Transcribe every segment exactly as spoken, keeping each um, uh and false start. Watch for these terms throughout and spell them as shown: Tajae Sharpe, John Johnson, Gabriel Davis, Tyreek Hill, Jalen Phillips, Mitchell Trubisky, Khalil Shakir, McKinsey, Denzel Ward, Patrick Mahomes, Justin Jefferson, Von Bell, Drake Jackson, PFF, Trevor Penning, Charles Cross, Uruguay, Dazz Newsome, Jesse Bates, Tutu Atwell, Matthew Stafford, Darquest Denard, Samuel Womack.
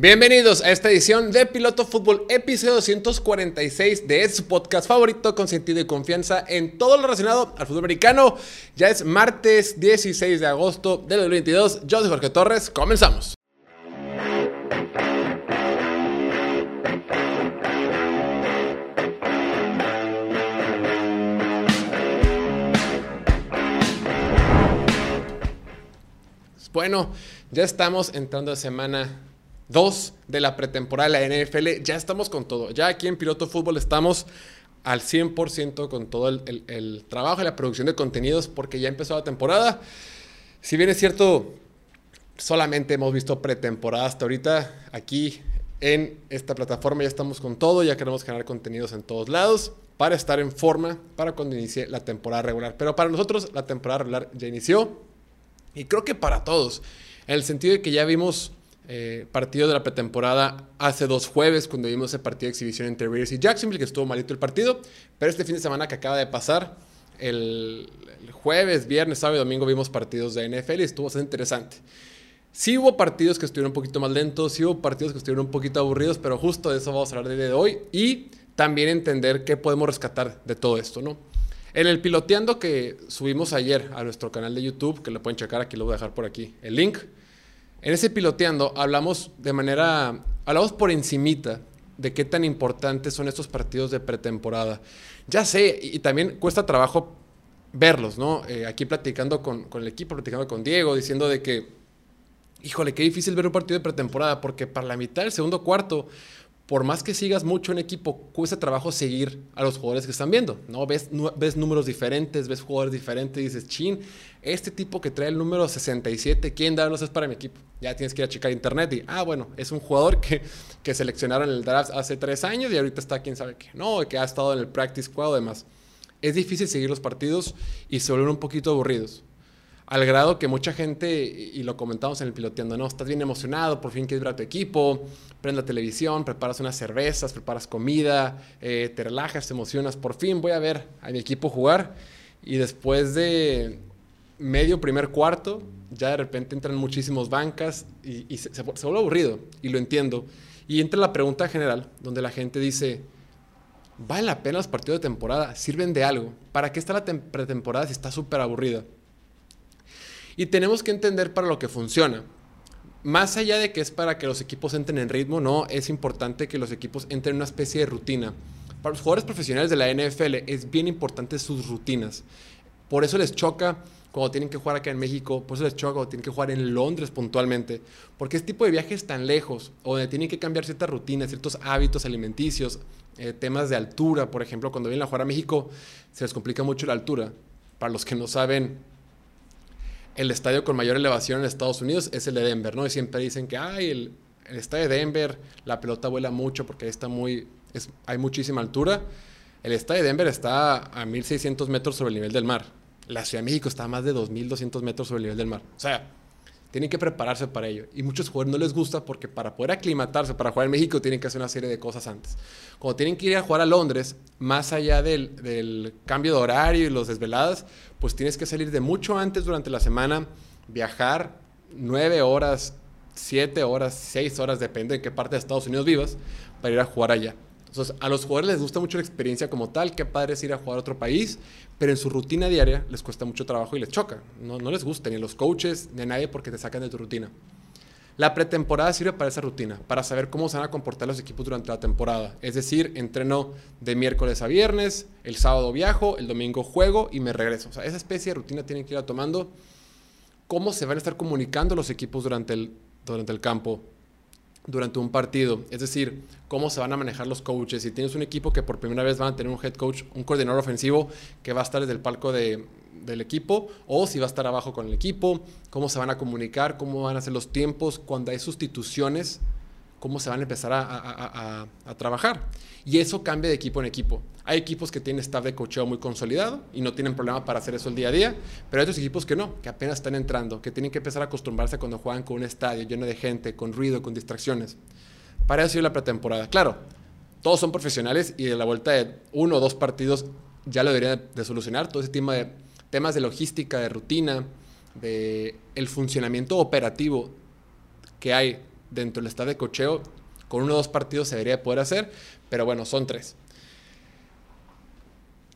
Bienvenidos a esta edición de Piloto Fútbol, episodio doscientos cuarenta y seis de su podcast favorito, con sentido y confianza en todo lo relacionado al fútbol americano. Ya es martes dieciséis de agosto del dos mil veintidós. Yo soy Jorge Torres, comenzamos. Bueno, ya estamos entrando a semana dos de la pretemporada de la N F L, ya estamos con todo, ya aquí en Piloto Fútbol estamos al cien por ciento con todo el, el, el trabajo y la producción de contenidos porque ya empezó la temporada. Si bien es cierto, solamente hemos visto pretemporada hasta ahorita, aquí en esta plataforma ya estamos con todo, ya queremos generar contenidos en todos lados para estar en forma para cuando inicie la temporada regular, pero para nosotros la temporada regular ya inició y creo que para todos, en el sentido de que ya vimos Eh, partido de la pretemporada hace dos jueves cuando vimos ese partido de exhibición entre Raiders y Jacksonville, que estuvo malito el partido, pero este fin de semana que acaba de pasar, el, el jueves, viernes, sábado y domingo vimos partidos de N F L y estuvo bastante interesante. Sí hubo partidos que estuvieron un poquito más lentos, sí hubo partidos que estuvieron un poquito aburridos, pero justo de eso vamos a hablar de hoy y también entender qué podemos rescatar de todo esto, ¿no? En el piloteando que subimos ayer a nuestro canal de YouTube, que lo pueden checar, aquí lo voy a dejar por aquí, el link. En ese piloteando hablamos de manera, hablamos por encimita de qué tan importantes son estos partidos de pretemporada. Ya sé, y, y también cuesta trabajo verlos, ¿no? Eh, aquí platicando con, con el equipo, platicando con Diego, diciendo de que, híjole, qué difícil ver un partido de pretemporada, porque para la mitad del segundo cuarto, por más que sigas mucho en equipo, cuesta trabajo seguir a los jugadores que están viendo, ¿no? Ves, no, ves números diferentes, ves jugadores diferentes, y dices, chin, este tipo que trae el número sesenta y siete, ¿quién diablos es para mi equipo? Ya tienes que ir a checar internet y, ah, bueno, es un jugador que, que seleccionaron en el draft hace tres años y ahorita está quién sabe qué, ¿no? Que ha estado en el practice squad o demás. Es difícil seguir los partidos y se vuelven un poquito aburridos. Al grado que mucha gente, y lo comentamos en el piloteando, ¿no? Estás bien emocionado, por fin quieres ver a tu equipo, prendes la televisión, preparas unas cervezas, preparas comida, eh, te relajas, te emocionas, por fin voy a ver a mi equipo jugar. Y después de medio primer cuarto, ya de repente entran muchísimos bancas y, y se, se, se vuelve aburrido, y lo entiendo. Y entra la pregunta general, donde la gente dice, ¿vale la pena los partidos de temporada? ¿Sirven de algo? ¿Para qué está la pretemporada si está súper aburrida? Y tenemos que entender para lo que funciona. Más allá de que es para que los equipos entren en ritmo, no, es importante que los equipos entren en una especie de rutina. Para los jugadores profesionales de la N F L es bien importante sus rutinas. Por eso les choca cuando tienen que jugar acá en México, por eso les choca cuando tienen que jugar en Londres puntualmente. Porque este tipo de viajes tan lejos, o donde tienen que cambiar ciertas rutinas, ciertos hábitos alimenticios, eh, temas de altura, por ejemplo, cuando vienen a jugar a México, se les complica mucho la altura. Para los que no saben, el estadio con mayor elevación en Estados Unidos es el de Denver, ¿no? Y siempre dicen que ay, el, el estadio de Denver, la pelota vuela mucho porque ahí está muy, es, hay muchísima altura. El estadio de Denver está a mil seiscientos metros sobre el nivel del mar. La Ciudad de México está a más de dos mil doscientos metros sobre el nivel del mar. O sea, tienen que prepararse para ello. Y muchos jugadores no les gusta porque para poder aclimatarse, para jugar en México, tienen que hacer una serie de cosas antes. Cuando tienen que ir a jugar a Londres, más allá del, del cambio de horario y los desveladas, pues tienes que salir de mucho antes durante la semana, viajar nueve horas, siete horas, seis horas, depende de qué parte de Estados Unidos vivas, para ir a jugar allá. Entonces, a los jugadores les gusta mucho la experiencia como tal, qué padre es ir a jugar a otro país, pero en su rutina diaria les cuesta mucho trabajo y les choca. No, no les gusta ni a los coaches ni a nadie porque te sacan de tu rutina. La pretemporada sirve para esa rutina, para saber cómo se van a comportar los equipos durante la temporada. Es decir, entreno de miércoles a viernes, el sábado viajo, el domingo juego y me regreso. O sea, esa especie de rutina tienen que ir tomando. Cómo se van a estar comunicando los equipos durante el, durante el campo, durante un partido. Es decir, cómo se van a manejar los coaches. Si tienes un equipo que por primera vez van a tener un head coach, un coordinador ofensivo que va a estar desde el palco de... del equipo, o si va a estar abajo con el equipo, cómo se van a comunicar, cómo van a hacer los tiempos, cuando hay sustituciones, cómo se van a empezar a, a, a, a trabajar. Y eso cambia de equipo en equipo. Hay equipos que tienen staff de coacheo muy consolidado y no tienen problema para hacer eso el día a día, pero hay otros equipos que no, que apenas están entrando, que tienen que empezar a acostumbrarse cuando juegan con un estadio lleno de gente, con ruido, con distracciones. Para eso es la pretemporada. Claro, todos son profesionales y de la vuelta de uno o dos partidos ya lo deberían de solucionar, todo ese tema de temas de logística, de rutina, de el funcionamiento operativo que hay dentro del staff de cocheo, con uno o dos partidos se debería poder hacer, pero bueno, son tres.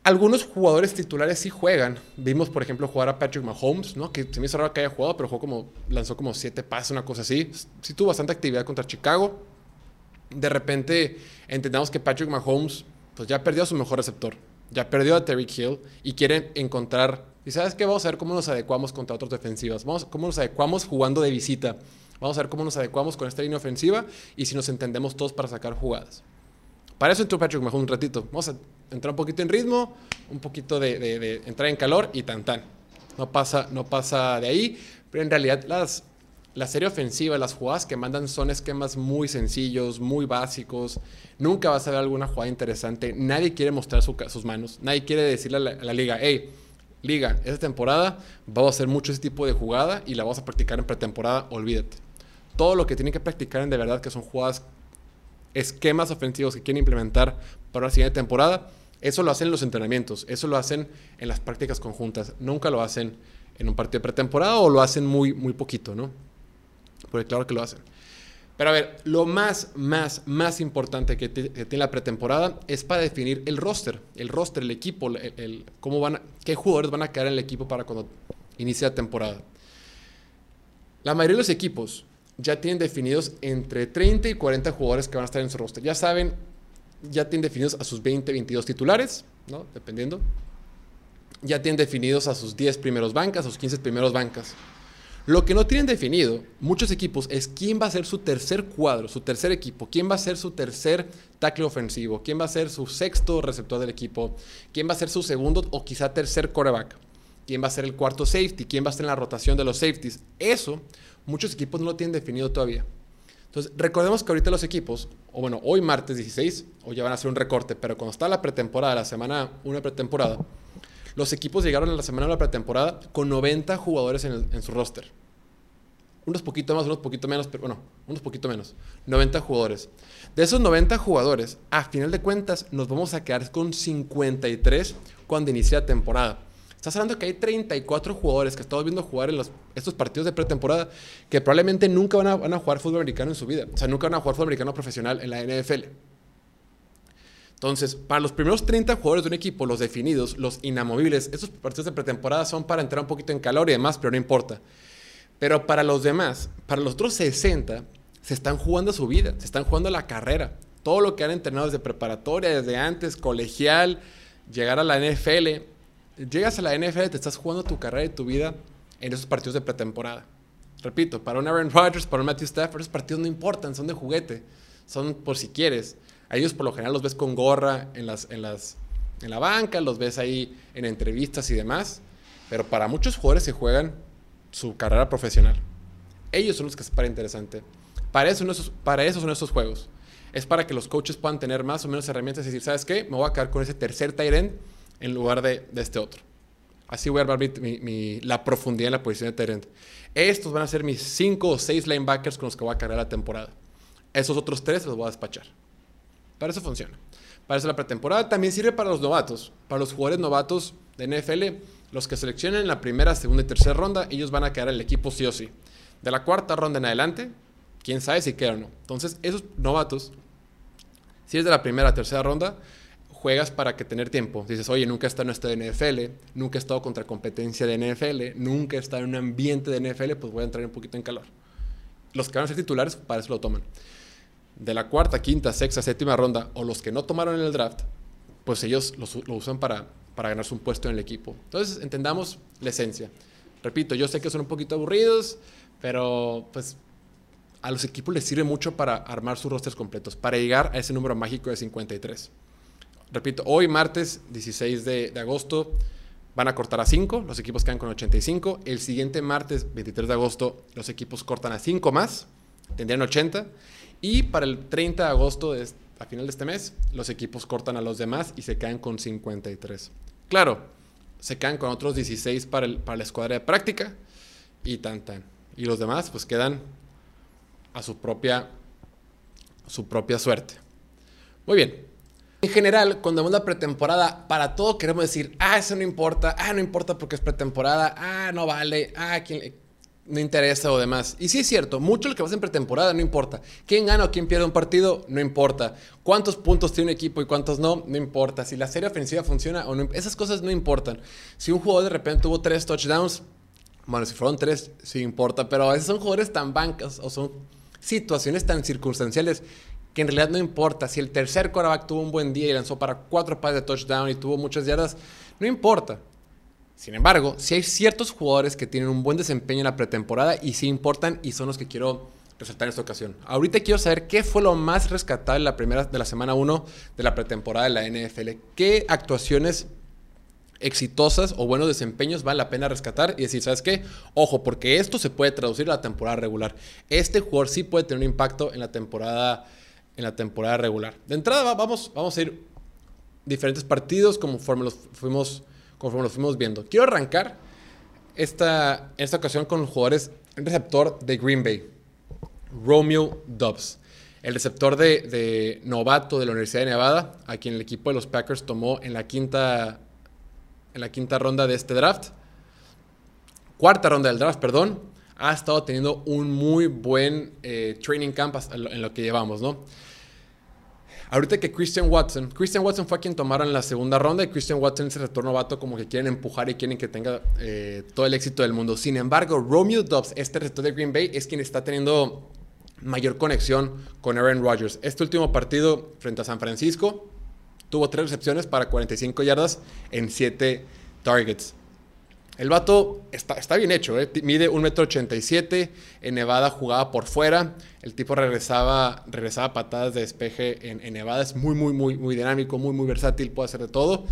Algunos jugadores titulares sí juegan. Vimos, por ejemplo, jugar a Patrick Mahomes, ¿no? Que se me hizo raro que haya jugado, pero jugó como, lanzó como siete pases, una cosa así. Sí tuvo bastante actividad contra Chicago. De repente entendamos que Patrick Mahomes pues ya perdió a su mejor receptor. Ya perdió a Tyreek Hill y quiere encontrar... Y ¿sabes qué? Vamos a ver cómo nos adecuamos contra otras defensivas. Vamos, cómo nos adecuamos jugando de visita. Vamos a ver cómo nos adecuamos con esta línea ofensiva y si nos entendemos todos para sacar jugadas. Para eso entró Patrick Mahomes un ratito. Vamos a entrar un poquito en ritmo, un poquito de, de, de entrar en calor y tan tan. No pasa, no pasa de ahí. Pero en realidad las, la serie ofensiva, las jugadas que mandan son esquemas muy sencillos, muy básicos. Nunca vas a ver alguna jugada interesante. Nadie quiere mostrar su, sus manos. Nadie quiere decirle a la, a la liga, hey, liga, esta temporada vamos a hacer mucho ese tipo de jugada y la vamos a practicar en pretemporada, olvídate. Todo lo que tienen que practicar en de verdad que son jugadas, esquemas ofensivos que quieren implementar para la siguiente temporada, eso lo hacen en los entrenamientos, eso lo hacen en las prácticas conjuntas, nunca lo hacen en un partido de pretemporada o lo hacen muy, muy poquito, ¿no? Porque claro que lo hacen. Pero a ver, lo más, más, más importante que, te, que tiene la pretemporada es para definir el roster, el roster, el equipo, el, el, cómo van a, qué jugadores van a quedar en el equipo para cuando inicie la temporada. La mayoría de los equipos ya tienen definidos entre treinta y cuarenta jugadores que van a estar en su roster. Ya saben, ya tienen definidos a sus veinte, veintidós titulares, ¿no? Dependiendo. Ya tienen definidos a sus diez primeros bancas, a sus quince primeros bancas. Lo que no tienen definido muchos equipos es quién va a ser su tercer cuadro, su tercer equipo, quién va a ser su tercer tackle ofensivo, quién va a ser su sexto receptor del equipo, quién va a ser su segundo o quizá tercer quarterback, quién va a ser el cuarto safety, quién va a estar en la rotación de los safeties. Eso muchos equipos no lo tienen definido todavía. Entonces, recordemos que ahorita los equipos, o bueno, hoy martes dieciséis, hoy ya van a hacer un recorte, pero cuando está la pretemporada, la semana uno de pretemporada, los equipos llegaron a la semana de la pretemporada con noventa jugadores en, el, en su roster. Unos poquito más, unos poquito menos, pero bueno, unos poquito menos. noventa jugadores. De esos noventa jugadores, a final de cuentas, nos vamos a quedar con cincuenta y tres cuando inicie la temporada. Estás hablando que hay treinta y cuatro jugadores que estamos viendo jugar en los, estos partidos de pretemporada que probablemente nunca van a, van a jugar fútbol americano en su vida. O sea, nunca van a jugar fútbol americano profesional en la N F L. Entonces, para los primeros treinta jugadores de un equipo, los definidos, los inamovibles, estos partidos de pretemporada son para entrar un poquito en calor y demás, pero no importa. Pero para los demás, para los otros sesenta, se están jugando su vida, se están jugando la carrera. Todo lo que han entrenado desde preparatoria, desde antes, colegial, llegar a la N F L. Llegas a la N F L, te estás jugando tu carrera y tu vida en esos partidos de pretemporada. Repito, para un Aaron Rodgers, para un Matthew Stafford, esos partidos no importan, son de juguete. Son por si quieres. A ellos por lo general los ves con gorra en, las, en, las, en la banca, los ves ahí en entrevistas y demás. Pero para muchos jugadores se juegan su carrera profesional. Ellos son los que se paran interesante. Para eso, para eso son esos juegos. Es para que los coaches puedan tener más o menos herramientas y decir, ¿sabes qué? Me voy a quedar con ese tercer tight end en lugar de, de este otro. Así voy a armar mi, mi, mi, la profundidad en la posición de tight end. Estos van a ser mis cinco o seis linebackers con los que voy a cargar la temporada. Esos otros tres los voy a despachar. Para eso funciona. Para eso la pretemporada también sirve para los novatos. Para los jugadores novatos de N F L, los que seleccionen en la primera, segunda y tercera ronda, ellos van a quedar en el equipo sí o sí. De la cuarta ronda en adelante, quién sabe si queda o no. Entonces, esos novatos, si es de la primera a tercera ronda, juegas para que tener tiempo. Dices, oye, nunca he estado en esta de N F L, nunca he estado contra competencia de N F L, nunca he estado en un ambiente de N F L, pues voy a entrar un poquito en calor. Los que van a ser titulares, para eso lo toman. De la cuarta, quinta, sexta, séptima ronda, o los que no tomaron en el draft, pues ellos lo, lo usan para, para ganarse un puesto en el equipo. Entonces, entendamos la esencia. Repito, yo sé que son un poquito aburridos, pero pues a los equipos les sirve mucho para armar sus rosters completos, para llegar a ese número mágico de cincuenta y tres. Repito, hoy martes dieciséis de, de agosto van a cortar a cinco, los equipos quedan con ochenta y cinco. El siguiente martes veintitrés de agosto los equipos cortan a cinco más, tendrían ochenta. Y para el treinta de agosto, de, a final de este mes, los equipos cortan a los demás y se quedan con cincuenta y tres. Claro, se quedan con otros dieciséis para, el, para la escuadra de práctica y tan tan. Y los demás pues quedan a su propia, su propia suerte. Muy bien. En general, cuando vemos la pretemporada, para todo queremos decir, ah, eso no importa, ah, no importa porque es pretemporada, ah, no vale, ah, ¿quién le... no interesa o demás. Y sí es cierto, mucho lo que pasa en pretemporada no importa. Quién gana o quién pierde un partido no importa. Cuántos puntos tiene un equipo y cuántos no, no importa. Si la serie ofensiva funciona o no, esas cosas no importan. Si un jugador de repente tuvo tres touchdowns, bueno, si fueron tres, sí importa. Pero a veces son jugadores tan bancas o son situaciones tan circunstanciales que en realidad no importa. Si el tercer quarterback tuvo un buen día y lanzó para cuatro pases de touchdown y tuvo muchas yardas, no importa. Sin embargo, sí hay ciertos jugadores que tienen un buen desempeño en la pretemporada y sí importan, y son los que quiero resaltar en esta ocasión. Ahorita quiero saber qué fue lo más rescatable en la primera de la semana uno de la pretemporada de la N F L. ¿Qué actuaciones exitosas o buenos desempeños vale la pena rescatar y decir, ¿sabes qué? Ojo, porque esto se puede traducir a la temporada regular. Este jugador sí puede tener un impacto en la temporada, en la temporada regular. De entrada vamos, vamos a ir diferentes partidos conforme los fuimos... Conforme lo fuimos viendo. Quiero arrancar esta, esta ocasión con los jugadores, el receptor de Green Bay, Romeo Doubs, el receptor de, de novato de la Universidad de Nevada, a quien el equipo de los Packers tomó en la quinta, en la quinta ronda de este draft. Cuarta ronda del draft, perdón. Ha estado teniendo un muy buen eh, training camp en lo que llevamos, ¿no? Ahorita que Christian Watson, Christian Watson fue a quien tomaron en la segunda ronda, y Christian Watson es el retorno novato como que quieren empujar y quieren que tenga eh, todo el éxito del mundo. Sin embargo, Romeo Doubs, este receptor de Green Bay, es quien está teniendo mayor conexión con Aaron Rodgers. Este último partido frente a San Francisco tuvo tres recepciones para cuarenta y cinco yardas en siete targets. El vato está, está bien hecho, ¿eh? Mide un metro ochenta y siete, en Nevada jugaba por fuera, el tipo regresaba, regresaba patadas de despeje en, en Nevada, es muy, muy, muy, muy dinámico, muy, muy versátil, puede hacer de todo.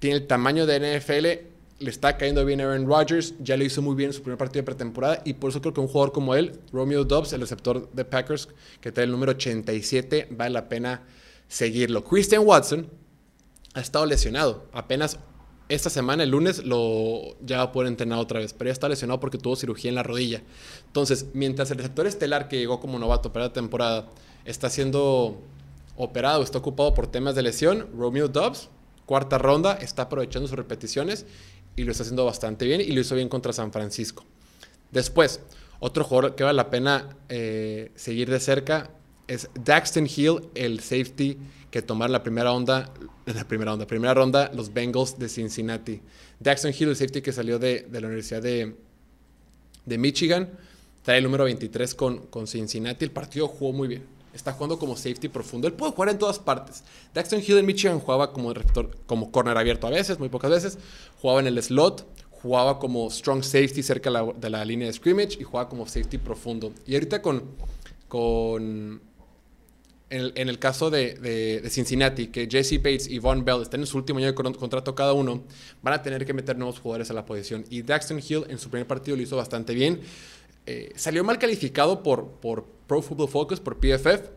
Tiene el tamaño de N F L, le está cayendo bien a Aaron Rodgers, ya lo hizo muy bien en su primer partido de pretemporada, y por eso creo que un jugador como él, Romeo Doubs, el receptor de Packers, que trae el número ochenta y siete, vale la pena seguirlo. Christian Watson ha estado lesionado, apenas esta semana, el lunes, lo ya va a poder entrenar otra vez, pero ya está lesionado porque tuvo cirugía en la rodilla. Entonces, mientras el receptor estelar que llegó como novato para la temporada está siendo operado, está ocupado por temas de lesión, Romeo Doubs, cuarta ronda, está aprovechando sus repeticiones y lo está haciendo bastante bien, y lo hizo bien contra San Francisco. Después, otro jugador que vale la pena eh, seguir de cerca es Daxton Hill, el safety que tomaron la primera onda, la primera onda, primera ronda, los Bengals de Cincinnati. Daxton Hill, el safety que salió de, de la Universidad de, de Michigan, trae el número veintitrés con, con Cincinnati. El partido jugó muy bien. Está jugando como safety profundo. Él puede jugar en todas partes. Daxton Hill en Michigan jugaba como, como corner abierto a veces, muy pocas veces. Jugaba en el slot, jugaba como strong safety cerca de la, de la línea de scrimmage, y jugaba como safety profundo. Y ahorita con... con En el, en el caso de, de, de Cincinnati, que Jesse Bates y Von Bell están en su último año de contrato cada uno, van a tener que meter nuevos jugadores a la posición. Y Daxton Hill en su primer partido lo hizo bastante bien. Eh, salió mal calificado por, por Pro Football Focus, por P F F,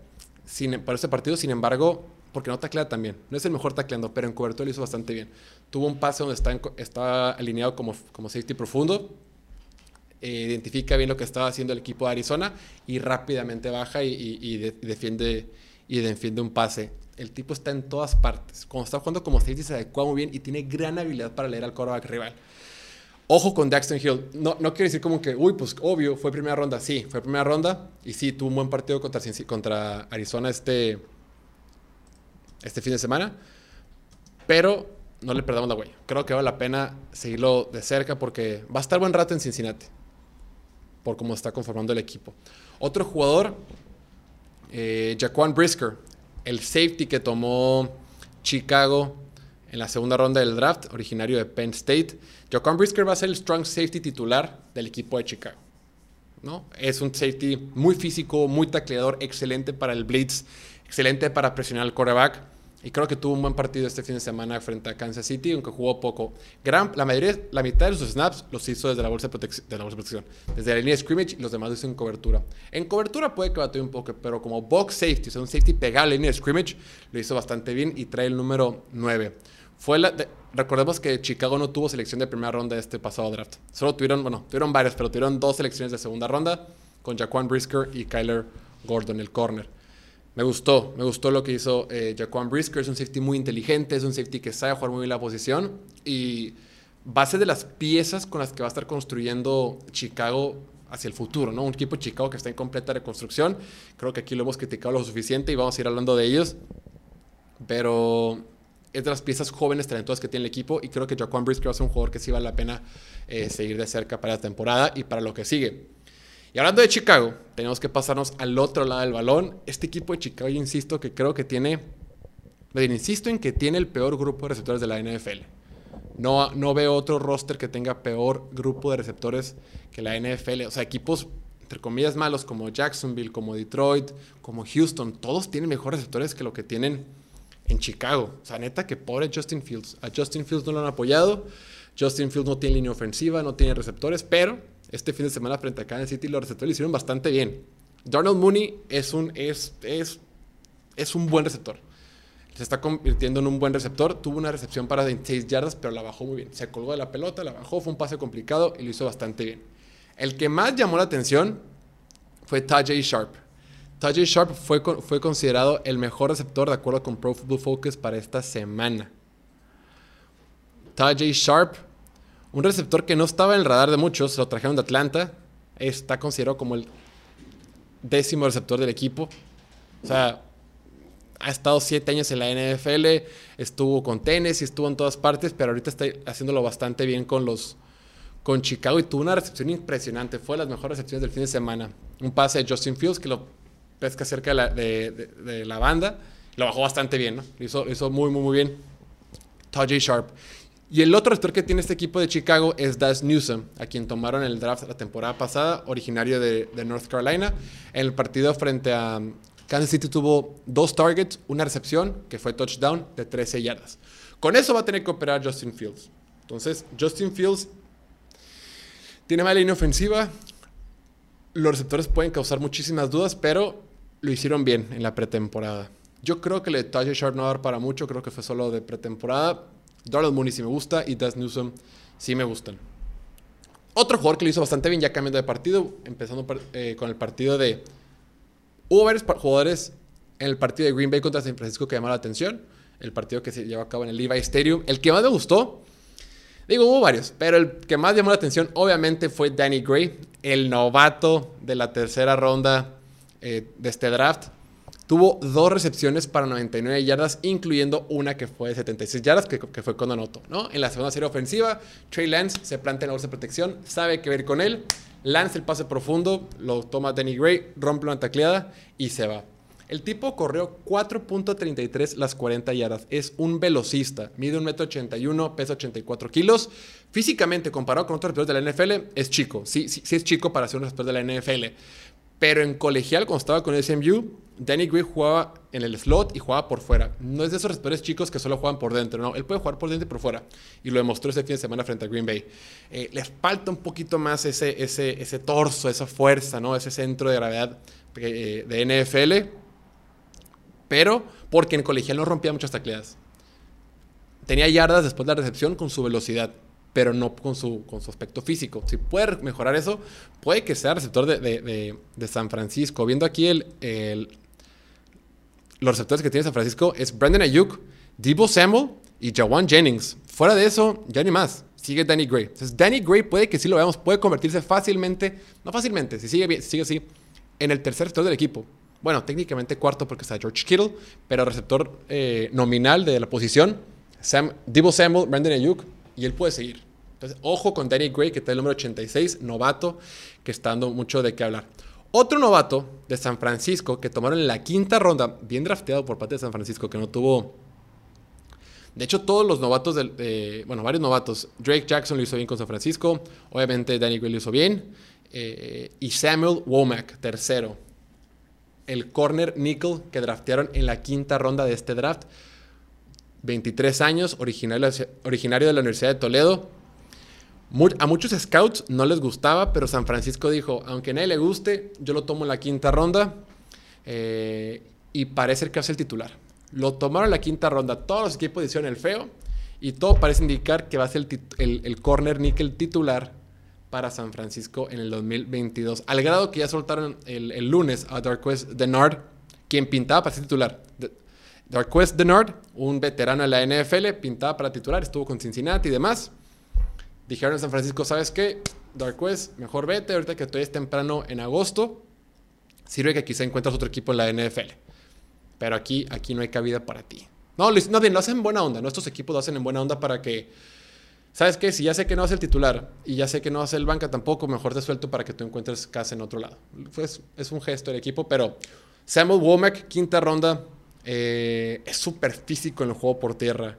sin, para este partido, sin embargo, porque no taclea tan bien. No es el mejor tacleando, pero en cobertura lo hizo bastante bien. Tuvo un pase donde está, en, está alineado como, como safety profundo. Eh, identifica bien lo que estaba haciendo el equipo de Arizona y rápidamente baja y, y, y, de, y defiende y defiende un pase. El tipo está en todas partes. Cuando está jugando como safety se adecua muy bien y tiene gran habilidad para leer al quarterback rival. Ojo con Daxton Hill. No, no quiero decir como que, uy, pues obvio, fue primera ronda. Sí, fue primera ronda y sí, tuvo un buen partido contra, contra Arizona este, este fin de semana. Pero no le perdamos la huella. Creo que vale la pena seguirlo de cerca porque va a estar buen rato en Cincinnati, por cómo está conformando el equipo. Otro jugador, eh, Jaquan Brisker, el safety que tomó Chicago en la segunda ronda del draft, originario de Penn State. Jaquan Brisker va a ser el strong safety titular del equipo de Chicago, ¿no? Es un safety muy físico, muy tacleador, excelente para el blitz, excelente para presionar al quarterback. Y creo que tuvo un buen partido este fin de semana frente a Kansas City, aunque jugó poco. Gran, la, mayoría, la mitad de sus snaps los hizo desde la bolsa de, de la bolsa de protección, desde la línea de scrimmage, y los demás los hizo en cobertura. En cobertura puede que batee un poco, pero como box safety, o sea, un safety pegado a la línea de scrimmage, lo hizo bastante bien y trae el número nueve. Fue la de, recordemos que Chicago no tuvo selección de primera ronda de este pasado draft. Solo tuvieron, bueno, tuvieron varias, pero tuvieron dos selecciones de segunda ronda con Jaquan Brisker y Kyler Gordon, el corner. Me gustó, me gustó lo que hizo eh, Jaquan Brisker. Es un safety muy inteligente, es un safety que sabe jugar muy bien la posición, y va a ser de las piezas con las que va a estar construyendo Chicago hacia el futuro, ¿no? Un equipo de Chicago que está en completa reconstrucción. Creo que aquí lo hemos criticado lo suficiente y vamos a ir hablando de ellos. Pero es de las piezas jóvenes talentosas que tiene el equipo y creo que Jaquan Brisker va a ser un jugador que sí vale la pena eh, seguir de cerca para la temporada y para lo que sigue. Y hablando de Chicago, tenemos que pasarnos al otro lado del balón. Este equipo de Chicago, yo insisto que creo que tiene... Insisto en que tiene el peor grupo de receptores de la N F L. No, no veo otro roster que tenga peor grupo de receptores que la N F L. O sea, equipos, entre comillas, malos como Jacksonville, como Detroit, como Houston, todos tienen mejores receptores que lo que tienen en Chicago. O sea, neta que pobre Justin Fields. A Justin Fields no lo han apoyado. Justin Fields no tiene línea ofensiva, no tiene receptores, pero este fin de semana frente a Kansas City los receptores lo hicieron bastante bien. Darnell Mooney es un, es, es, es un buen receptor. Se está convirtiendo en un buen receptor. Tuvo una recepción para veintiséis yardas, pero la bajó muy bien. Se colgó de la pelota, la bajó, fue un pase complicado y lo hizo bastante bien. El que más llamó la atención fue Tajae Sharpe. Tajae Sharpe fue, fue considerado el mejor receptor de acuerdo con Pro Football Focus para esta semana. Tajae Sharpe, un receptor que no estaba en el radar de muchos, lo trajeron de Atlanta. Está considerado como el décimo receptor del equipo. O sea... Ha estado siete años en la N F L, estuvo con Tennessee, estuvo en todas partes, pero ahorita está haciéndolo bastante bien con, los, con Chicago y tuvo una recepción impresionante. Fue de las mejores recepciones del fin de semana. Un pase de Justin Fields que lo pesca cerca de la, de, de, de la banda. Lo bajó bastante bien, ¿no? Lo hizo, lo hizo muy, muy, muy bien. Tajae Sharpe. Y el otro receptor que tiene este equipo de Chicago es Dazz Newsome, a quien tomaron el draft la temporada pasada, originario de, de North Carolina. En el partido frente a... Kansas City tuvo dos targets, una recepción, que fue touchdown de trece yardas. Con eso va a tener que operar Justin Fields. Entonces, Justin Fields tiene mala línea ofensiva. Los receptores pueden causar muchísimas dudas, pero lo hicieron bien en la pretemporada. Yo creo que el detalle Sharp no va a dar para mucho. Creo que fue solo de pretemporada. Darnell Mooney sí me gusta y Dazz Newsome sí me gustan. Otro jugador que lo hizo bastante bien ya cambiando de partido, empezando eh, con el partido de... Hubo varios jugadores en el partido de Green Bay contra San Francisco que llamaron la atención. El partido que se llevó a cabo en el Levi Stadium. El que más me gustó, digo, hubo varios, pero el que más llamó la atención obviamente fue Danny Gray, el novato de la tercera ronda eh, de este draft. Tuvo dos recepciones para noventa y nueve yardas, incluyendo una que fue de setenta y seis yardas, que, que fue cuando anotó, ¿no? En la segunda serie ofensiva, Trey Lance se plantea en la bolsa de protección, sabe qué ver con él, lanza el pase profundo, lo toma Danny Gray, rompe una tacleada y se va. El tipo corrió cuatro punto treinta y tres las cuarenta yardas. Es un velocista, mide un metro ochenta y uno, pesa ochenta y cuatro kilos. Físicamente, comparado con otros receptores de la N F L, es chico. Sí, sí, sí es chico para ser un receptor de la N F L. Pero en colegial, cuando estaba con S M U, Danny Gray jugaba en el slot y jugaba por fuera. No es de esos receptores chicos que solo juegan por dentro, no. Él puede jugar por dentro y por fuera. Y lo demostró este fin de semana frente a Green Bay. Eh, les falta un poquito más ese, ese, ese torso, esa fuerza, ¿no? Ese centro de gravedad eh, de N F L. Pero porque en colegial no rompía muchas tacleadas. Tenía yardas después de la recepción con su velocidad, pero no con su, con su aspecto físico. Si puede mejorar eso, puede que sea receptor de, de, de, de San Francisco. Viendo aquí el, el, los receptores que tiene San Francisco es Brandon Ayuk, Debo Samuel y Jawan Jennings. Fuera de eso, ya ni más. Sigue Danny Gray. Entonces, Danny Gray puede que sí lo veamos. Puede convertirse fácilmente, no fácilmente, si sigue, bien, si sigue así, en el tercer receptor del equipo. Bueno, técnicamente cuarto porque está George Kittle, pero receptor eh, nominal de la posición, Sam, Debo Samuel, Brandon Ayuk, y él puede seguir. Entonces, ojo con Danny Gray, que está el número ochenta y seis, novato, que está dando mucho de qué hablar. Otro novato de San Francisco que tomaron en la quinta ronda, bien drafteado por parte de San Francisco, que no tuvo... De hecho, todos los novatos, del, eh, bueno, varios novatos. Drake Jackson lo hizo bien con San Francisco, obviamente Danny Gray lo hizo bien, eh, y Samuel Womack, tercero. El corner nickel que draftearon en la quinta ronda de este draft. veintitrés años, originario, originario de la Universidad de Toledo. A muchos scouts no les gustaba, pero San Francisco dijo, aunque a nadie le guste, yo lo tomo en la quinta ronda eh, y parece que hace el titular. Lo tomaron en la quinta ronda, todos los equipos hicieron el feo y todo parece indicar que va a ser el, el, el corner nickel titular para San Francisco en el dos mil veintidós, al grado que ya soltaron el, el lunes a Darquest Denard, quien pintaba para ser titular. Darquest Denard, un veterano de la N F L, pintaba para titular, estuvo con Cincinnati y demás. Dijeron a San Francisco, ¿sabes qué? Darquest, mejor vete, ahorita que todavía es temprano en agosto. Sirve que quizá encuentras otro equipo en la N F L. Pero aquí, aquí no hay cabida para ti. No, no bien, lo hacen en buena onda, ¿no? Estos equipos lo hacen en buena onda para que... ¿Sabes qué? Si ya sé que no vas el titular y ya sé que no vas el banca tampoco, mejor te suelto para que tú encuentres casa en otro lado. Pues es un gesto del equipo, pero... Samuel Womack, quinta ronda. Eh, es súper físico en el juego por tierra.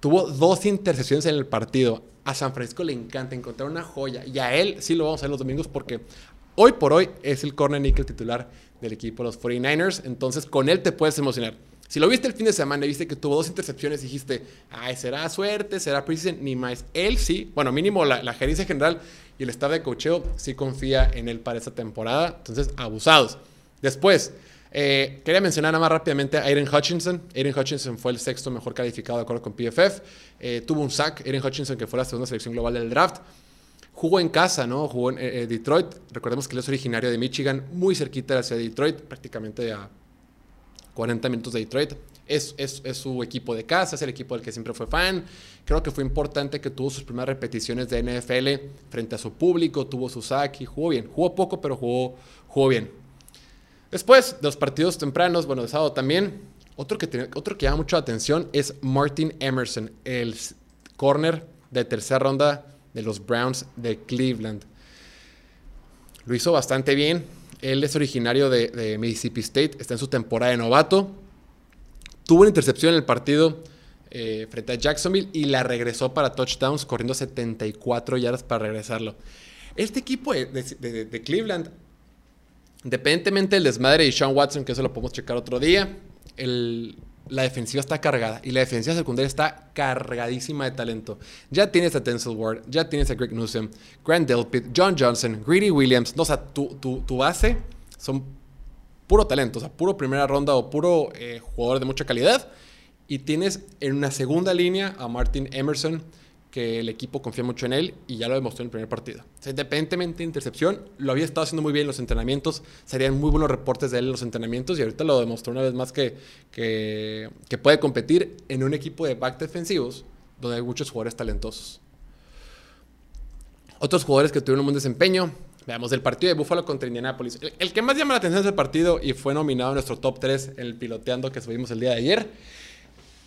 Tuvo dos intercepciones en el partido. A San Francisco le encanta encontrar una joya. Y a él sí lo vamos a ver los domingos porque... Hoy por hoy es el corner nickel titular del equipo de los cuarenta y nueve ers. Entonces, con él te puedes emocionar. Si lo viste el fin de semana y viste que tuvo dos intercepciones, dijiste, ay, será suerte, será preseason, ni más. Él sí, bueno, mínimo la, la gerencia general y el staff de coacheo sí confía en él para esta temporada. Entonces, abusados. Después, eh, quería mencionar nada más rápidamente a Aaron Hutchinson. Aaron Hutchinson fue el sexto mejor calificado de acuerdo con P F F. Eh, tuvo un sack, Aaron Hutchinson, que fue la segunda selección global del draft. Jugó en casa, ¿no? Jugó en eh, Detroit. Recordemos que él es originario de Michigan, muy cerquita de la ciudad de Detroit, prácticamente a cuarenta minutos de Detroit. Es, es, es su equipo de casa, es el equipo del que siempre fue fan. Creo que fue importante que tuvo sus primeras repeticiones de N F L frente a su público, tuvo su sack y jugó bien. Jugó poco, pero jugó, jugó bien. Después de los partidos tempranos, bueno, de sábado también, otro que, tiene, otro que llama mucho la atención es Martin Emerson, el corner de tercera ronda de los Browns de Cleveland. Lo hizo bastante bien. Él es originario de, de Mississippi State. Está en su temporada de novato. Tuvo una intercepción en el partido eh, frente a Jacksonville y la regresó para touchdowns, corriendo setenta y cuatro yardas para regresarlo. Este equipo de, de, de Cleveland, independientemente del desmadre de Sean Watson, que eso lo podemos checar otro día, el... la defensiva está cargada y la defensiva secundaria está cargadísima de talento. Ya tienes a Denzel Ward, ya tienes a Greg Newsom, Grant Delpit, John Johnson, Greedy Williams. No, o sea, tu, tu, tu base son puro talento, o sea, puro primera ronda o puro eh, jugador de mucha calidad. Y tienes en una segunda línea a Martin Emerson, que el equipo confía mucho en él y ya lo demostró en el primer partido. O sea, independientemente de intercepción, lo había estado haciendo muy bien en los entrenamientos, serían muy buenos reportes de él en los entrenamientos y ahorita lo demostró una vez más que, que, que puede competir en un equipo de back defensivos donde hay muchos jugadores talentosos. Otros jugadores que tuvieron un buen desempeño, veamos el partido de Buffalo contra Indianapolis. El, el que más llama la atención es el partido y fue nominado a nuestro top tres en el piloteando que subimos el día de ayer.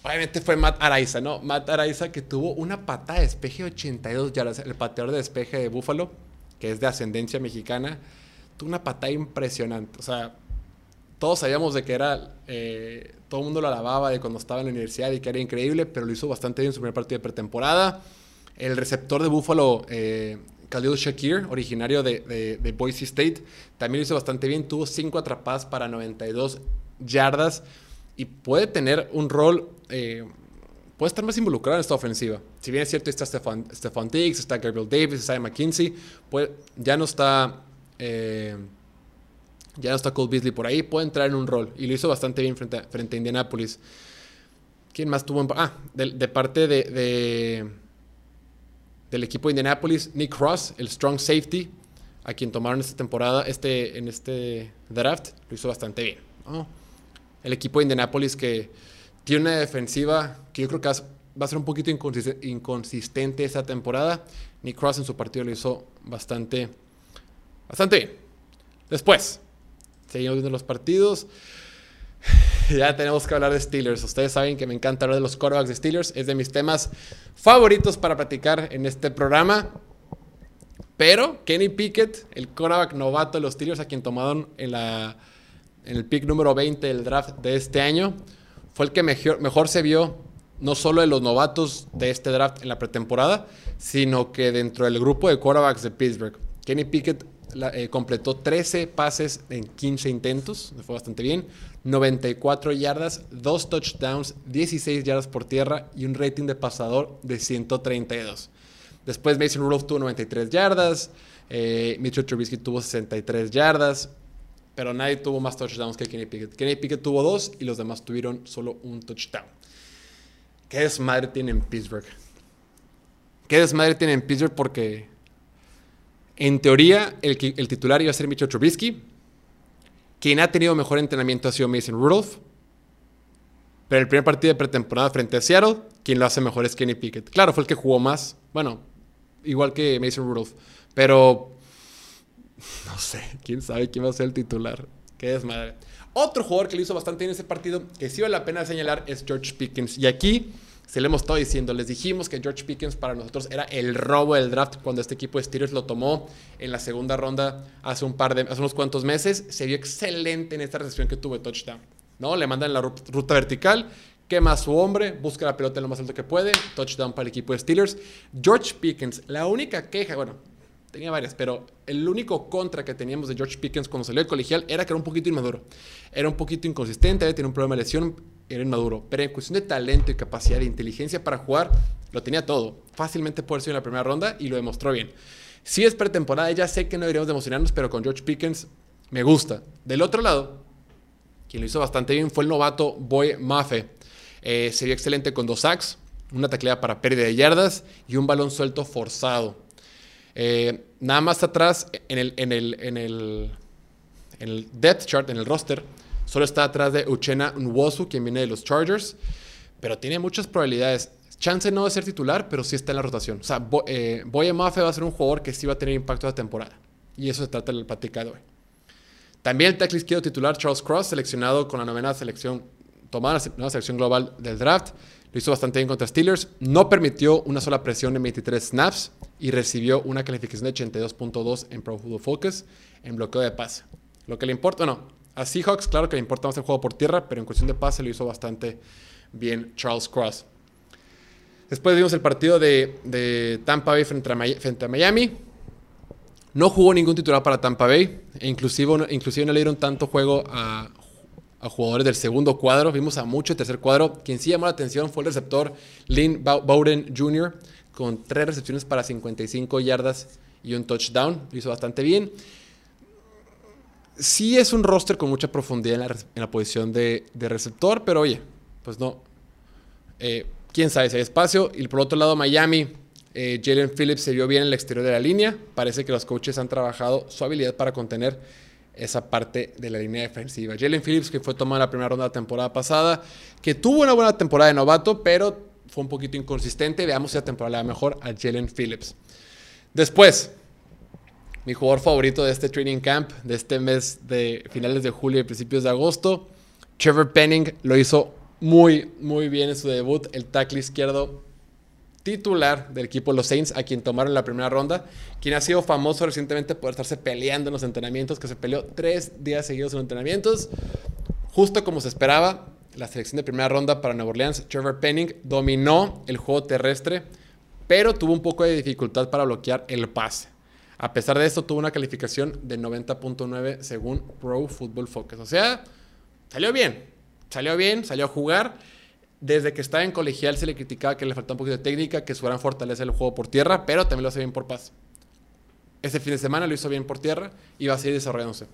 Obviamente fue Matt Araiza, ¿no? Matt Araiza que tuvo una patada de despeje de ochenta y dos yardas. El pateador de despeje de Buffalo, que es de ascendencia mexicana, tuvo una patada impresionante. O sea, todos sabíamos de que era... Eh, todo el mundo lo alababa de cuando estaba en la universidad y que era increíble, pero lo hizo bastante bien en su primer partido de pretemporada. El receptor de Buffalo, eh, Khalil Shakir, originario de, de, de Boise State, también lo hizo bastante bien. Tuvo cinco atrapadas para noventa y dos yardas. Y puede tener un rol, eh, puede estar más involucrado en esta ofensiva. Si bien es cierto, está Stephon, Stephon Diggs, está Gabriel Davis, está McKinsey, puede, ya no está eh, ya no está Cole Beasley por ahí, puede entrar en un rol. Y lo hizo bastante bien frente a, frente a Indianapolis. ¿Quién más tuvo? En, ah, de, de parte de, de del equipo de Indianapolis, Nick Cross, el strong safety, a quien tomaron esta temporada, este, en este draft, lo hizo bastante bien, ¿no? El equipo de Indianapolis que tiene una defensiva que yo creo que va a ser un poquito inconsistente esta temporada. Nick Cross en su partido lo hizo bastante, bastante bien. Después, seguimos viendo los partidos. Ya tenemos que hablar de Steelers. Ustedes saben que me encanta hablar de los quarterbacks de Steelers. Es de mis temas favoritos para platicar en este programa. Pero Kenny Pickett, el quarterback novato de los Steelers, a quien tomaron en la... en el pick número veinte del draft de este año, fue el que mejor, mejor se vio, no solo de los novatos de este draft en la pretemporada, sino que dentro del grupo de quarterbacks de Pittsburgh. Kenny Pickett la, eh, completó trece pases en quince intentos, fue bastante bien, noventa y cuatro yardas, dos touchdowns, dieciséis yardas por tierra y un rating de pasador de ciento treinta y dos. Después Mason Rudolph tuvo noventa y tres yardas, eh, Mitchell Trubisky tuvo sesenta y tres yardas, pero nadie tuvo más touchdowns que Kenny Pickett. Kenny Pickett tuvo dos y los demás tuvieron solo un touchdown. ¿Qué desmadre tiene en Pittsburgh? ¿Qué desmadre tiene en Pittsburgh? Porque en teoría el, el titular iba a ser Mitchell Trubisky. Quien ha tenido mejor entrenamiento ha sido Mason Rudolph. Pero el primer partido de pretemporada frente a Seattle, quien lo hace mejor es Kenny Pickett. Claro, fue el que jugó más. Bueno, igual que Mason Rudolph. Pero no sé, quién sabe quién va a ser el titular. Qué desmadre. Otro jugador que le hizo bastante bien ese partido, que sí vale la pena señalar, es George Pickens. Y aquí se le hemos estado diciendo, les dijimos que George Pickens para nosotros era el robo del draft cuando este equipo de Steelers lo tomó en la segunda ronda hace, un par de, hace unos cuantos meses. Se vio excelente en esta recepción que tuvo de touchdown, ¿no? Le mandan la ruta vertical, quema a su hombre, busca la pelota en lo más alto que puede, touchdown para el equipo de Steelers. George Pickens, la única queja, bueno, tenía varias, pero el único contra que teníamos de George Pickens cuando salió del colegial era que era un poquito inmaduro. Era un poquito inconsistente, tenía un problema de lesión, era inmaduro. Pero en cuestión de talento y capacidad de inteligencia para jugar, lo tenía todo. Fácilmente puede ser en la primera ronda y lo demostró bien. Si es pretemporada, ya sé que no deberíamos de emocionarnos, pero con George Pickens me gusta. Del otro lado, quien lo hizo bastante bien fue el novato Boye Mafe. Eh, se vio excelente con dos sacks, una tacleada para pérdida de yardas y un balón suelto forzado. Eh, nada más atrás, en el, en, el, en, el, en el depth chart, en el roster, solo está atrás de Uchenna Nwosu, quien viene de los Chargers, pero tiene muchas probabilidades. Chance no de ser titular, pero sí está en la rotación. O sea, Bo, eh, Boye Mafe va a ser un jugador que sí va a tener impacto esta temporada. Y eso se trata de la plática de hoy. También el tackle izquierdo titular, Charles Cross, seleccionado con la novena selección, tomada la novena selección global del draft. Lo hizo bastante bien contra Steelers. No permitió una sola presión en veintitrés snaps y recibió una calificación de ochenta y dos punto dos en Pro Football Focus en bloqueo de pase. Lo que le importa, no. A Seahawks, claro que le importa más el juego por tierra, pero en cuestión de pase lo hizo bastante bien Charles Cross. Después vimos el partido de, de Tampa Bay frente a, frente a Miami. No jugó ningún titular para Tampa Bay. E inclusive, inclusive no le dieron tanto juego a a jugadores del segundo cuadro. Vimos a mucho el tercer cuadro. Quien sí llamó la atención fue el receptor Lynn Bowden junior con tres recepciones para cincuenta y cinco yardas y un touchdown. Lo hizo bastante bien. Sí es un roster con mucha profundidad en la, en la posición de, de receptor, pero oye, pues no. Eh, quién sabe si hay espacio. Y por otro lado, Miami, eh, Jalen Phillips se vio bien en el exterior de la línea. Parece que los coaches han trabajado su habilidad para contener esa parte de la línea defensiva. Jalen Phillips, que fue tomado en la primera ronda de la temporada pasada, que tuvo una buena temporada de novato, pero fue un poquito inconsistente. Veamos si la temporada mejor a Jalen Phillips. Después, mi jugador favorito de este training camp, de este mes de finales de julio y principios de agosto, Trevor Penning, lo hizo muy, muy bien en su debut. El tackle izquierdo titular del equipo de los Saints, a quien tomaron la primera ronda, quien ha sido famoso recientemente por estarse peleando en los entrenamientos, que se peleó tres días seguidos en los entrenamientos. Justo como se esperaba, la selección de primera ronda para Nueva Orleans, Trevor Penning, dominó el juego terrestre, pero tuvo un poco de dificultad para bloquear el pase. A pesar de esto, tuvo una calificación de noventa punto nueve según Pro Football Focus. O sea, salió bien, salió bien, salió a jugar. Desde que estaba en colegial se le criticaba que le faltaba un poquito de técnica, que su gran fortaleza era el juego por tierra, pero también lo hace bien por pase. Este fin de semana lo hizo bien por tierra y va a seguir desarrollándose.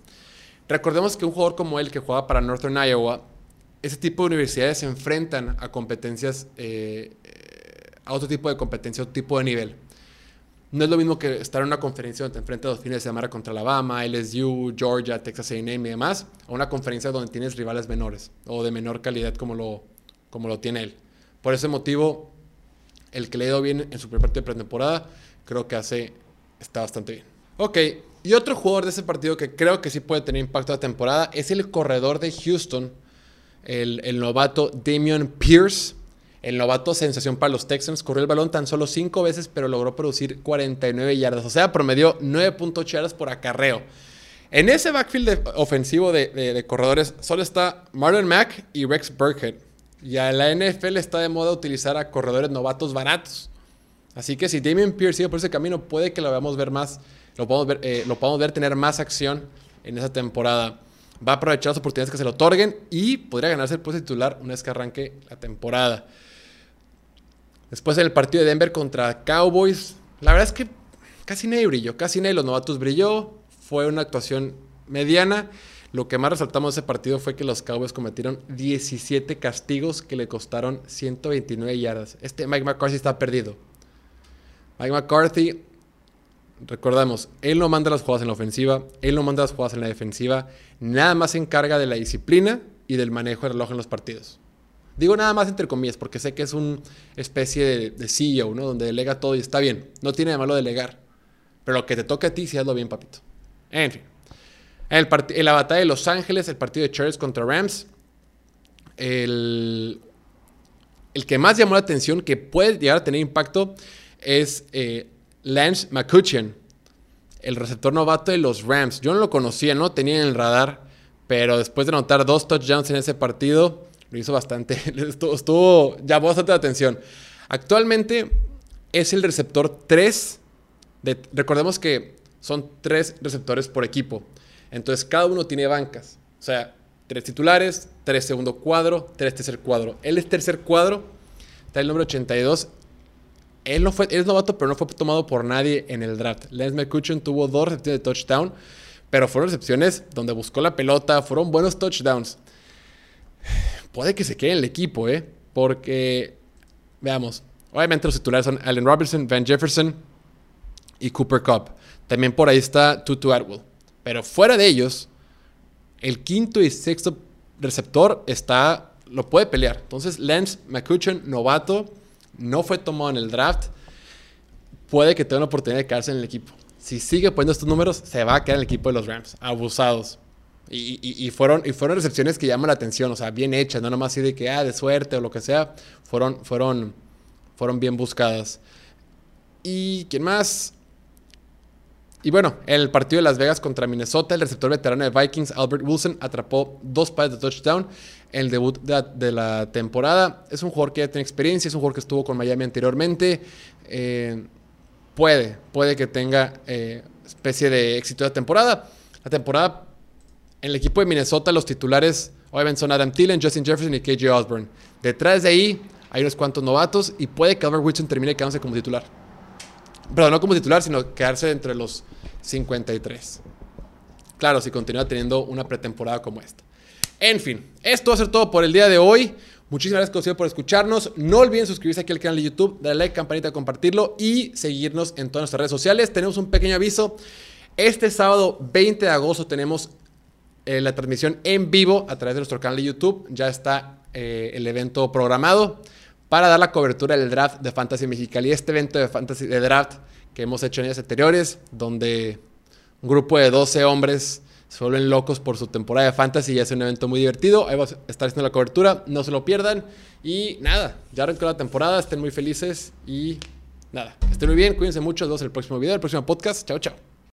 Recordemos que un jugador como él, que jugaba para Northern Iowa, ese tipo de universidades se enfrentan a competencias, eh, a otro tipo de competencia, otro tipo de nivel. No es lo mismo que estar en una conferencia donde te enfrentas los fines de semana contra Alabama, L S U, Georgia, Texas A and M y demás, a una conferencia donde tienes rivales menores o de menor calidad como lo... como lo tiene él. Por ese motivo, el que le ha ido bien en su primer partido de pretemporada, creo que hace, está bastante bien. Ok, y otro jugador de ese partido que creo que sí puede tener impacto de la temporada es el corredor de Houston, el, el novato Damian Pierce, el novato sensación para los Texans. Corrió el balón tan solo cinco veces, pero logró producir cuarenta y nueve yardas, o sea, promedió nueve punto ocho yardas por acarreo. En ese backfield de, ofensivo de, de, de corredores, solo está Marlon Mack y Rex Burkhead. Y a la N F L está de moda utilizar a corredores novatos baratos. Así que si Damian Pierce sigue por ese camino, puede que lo veamos ver más, lo podamos ver, eh, lo podamos ver tener más acción en esa temporada. Va a aprovechar las oportunidades que se le otorguen y podría ganarse el puesto titular una vez que arranque la temporada. Después en el partido de Denver contra Cowboys, la verdad es que casi nadie brilló, casi nadie de los novatos brilló. Fue una actuación mediana. Lo que más resaltamos de ese partido fue que los Cowboys cometieron diecisiete castigos que le costaron ciento veintinueve yardas. Este Mike McCarthy está perdido. Mike McCarthy, recordamos, él no manda las jugadas en la ofensiva, él no manda las jugadas en la defensiva, nada más se encarga de la disciplina y del manejo del reloj en los partidos. Digo nada más entre comillas, porque sé que es una especie de, de C E O, ¿no? Donde delega todo y está bien. No tiene de malo delegar, Pero lo que te toca a ti, sí hazlo bien, papito. En fin. En, el en la batalla de Los Ángeles, el partido de Chargers contra Rams, el, el que más llamó la atención, que puede llegar a tener impacto, es eh, Lance McCutcheon, el receptor novato de los Rams. Yo no lo conocía, no lo tenía en el radar, pero después de anotar dos touchdowns en ese partido, lo hizo bastante, estuvo, estuvo llamó bastante la atención. Actualmente es el receptor tres, de, recordemos que son tres receptores por equipo. Entonces, cada uno tiene bancas. O sea, tres titulares, tres segundo cuadro, tres tercer cuadro. Él es tercer cuadro, está el número ochenta y dos. Él, no fue, él es novato, pero no fue tomado por nadie en el draft. Lance McCutcheon tuvo dos recepciones de touchdown, pero fueron recepciones donde buscó la pelota, fueron buenos touchdowns. Puede que se quede en el equipo, ¿eh? Porque, veamos, obviamente los titulares son Allen Robinson, Van Jefferson y Cooper Kupp. También por ahí está Tutu Atwell. Pero fuera de ellos, el quinto y sexto receptor está, lo puede pelear. Entonces, Lance McCutcheon, novato, no fue tomado en el draft. Puede que tenga una oportunidad de quedarse en el equipo. Si sigue poniendo estos números, se va a quedar en el equipo de los Rams. Abusados. Y, y, y, fueron, y fueron recepciones que llaman la atención. O sea, bien hechas. No nomás así de que, ah, de suerte o lo que sea. Fueron, fueron, fueron bien buscadas. ¿Y quién más? Y bueno, en el partido de Las Vegas contra Minnesota, el receptor veterano de Vikings, Albert Wilson, atrapó dos pases de touchdown en el debut de la, de la temporada. Es un jugador que ya tiene experiencia, es un jugador que estuvo con Miami anteriormente. Eh, puede, puede que tenga eh, especie de éxito de la temporada. La temporada en el equipo de Minnesota, los titulares obviamente son Adam Thielen, Justin Jefferson y K J Osborne. Detrás de ahí hay unos cuantos novatos y puede que Albert Wilson termine quedándose como titular. Perdón, no como titular, sino quedarse entre los cincuenta y tres. Claro, si continúa teniendo una pretemporada como esta. En fin, esto va a ser todo por el día de hoy. Muchísimas gracias, Consigo, por escucharnos. No olviden suscribirse aquí al canal de YouTube, darle like, campanita, compartirlo y seguirnos en todas nuestras redes sociales. Tenemos un pequeño aviso. Este sábado veinte de agosto tenemos eh, la transmisión en vivo a través de nuestro canal de YouTube. Ya está eh, el evento programado para dar la cobertura del draft de Fantasy Mexicali. Este evento de Fantasy de Draft que hemos hecho en días anteriores, donde un grupo de doce hombres se vuelven locos por su temporada de Fantasy y es un evento muy divertido. Ahí vamos a estar haciendo la cobertura, no se lo pierdan. Y nada, ya arrancó la temporada, estén muy felices y nada, estén muy bien, cuídense mucho, nos vemos en el próximo video, el próximo podcast. Chao, chao.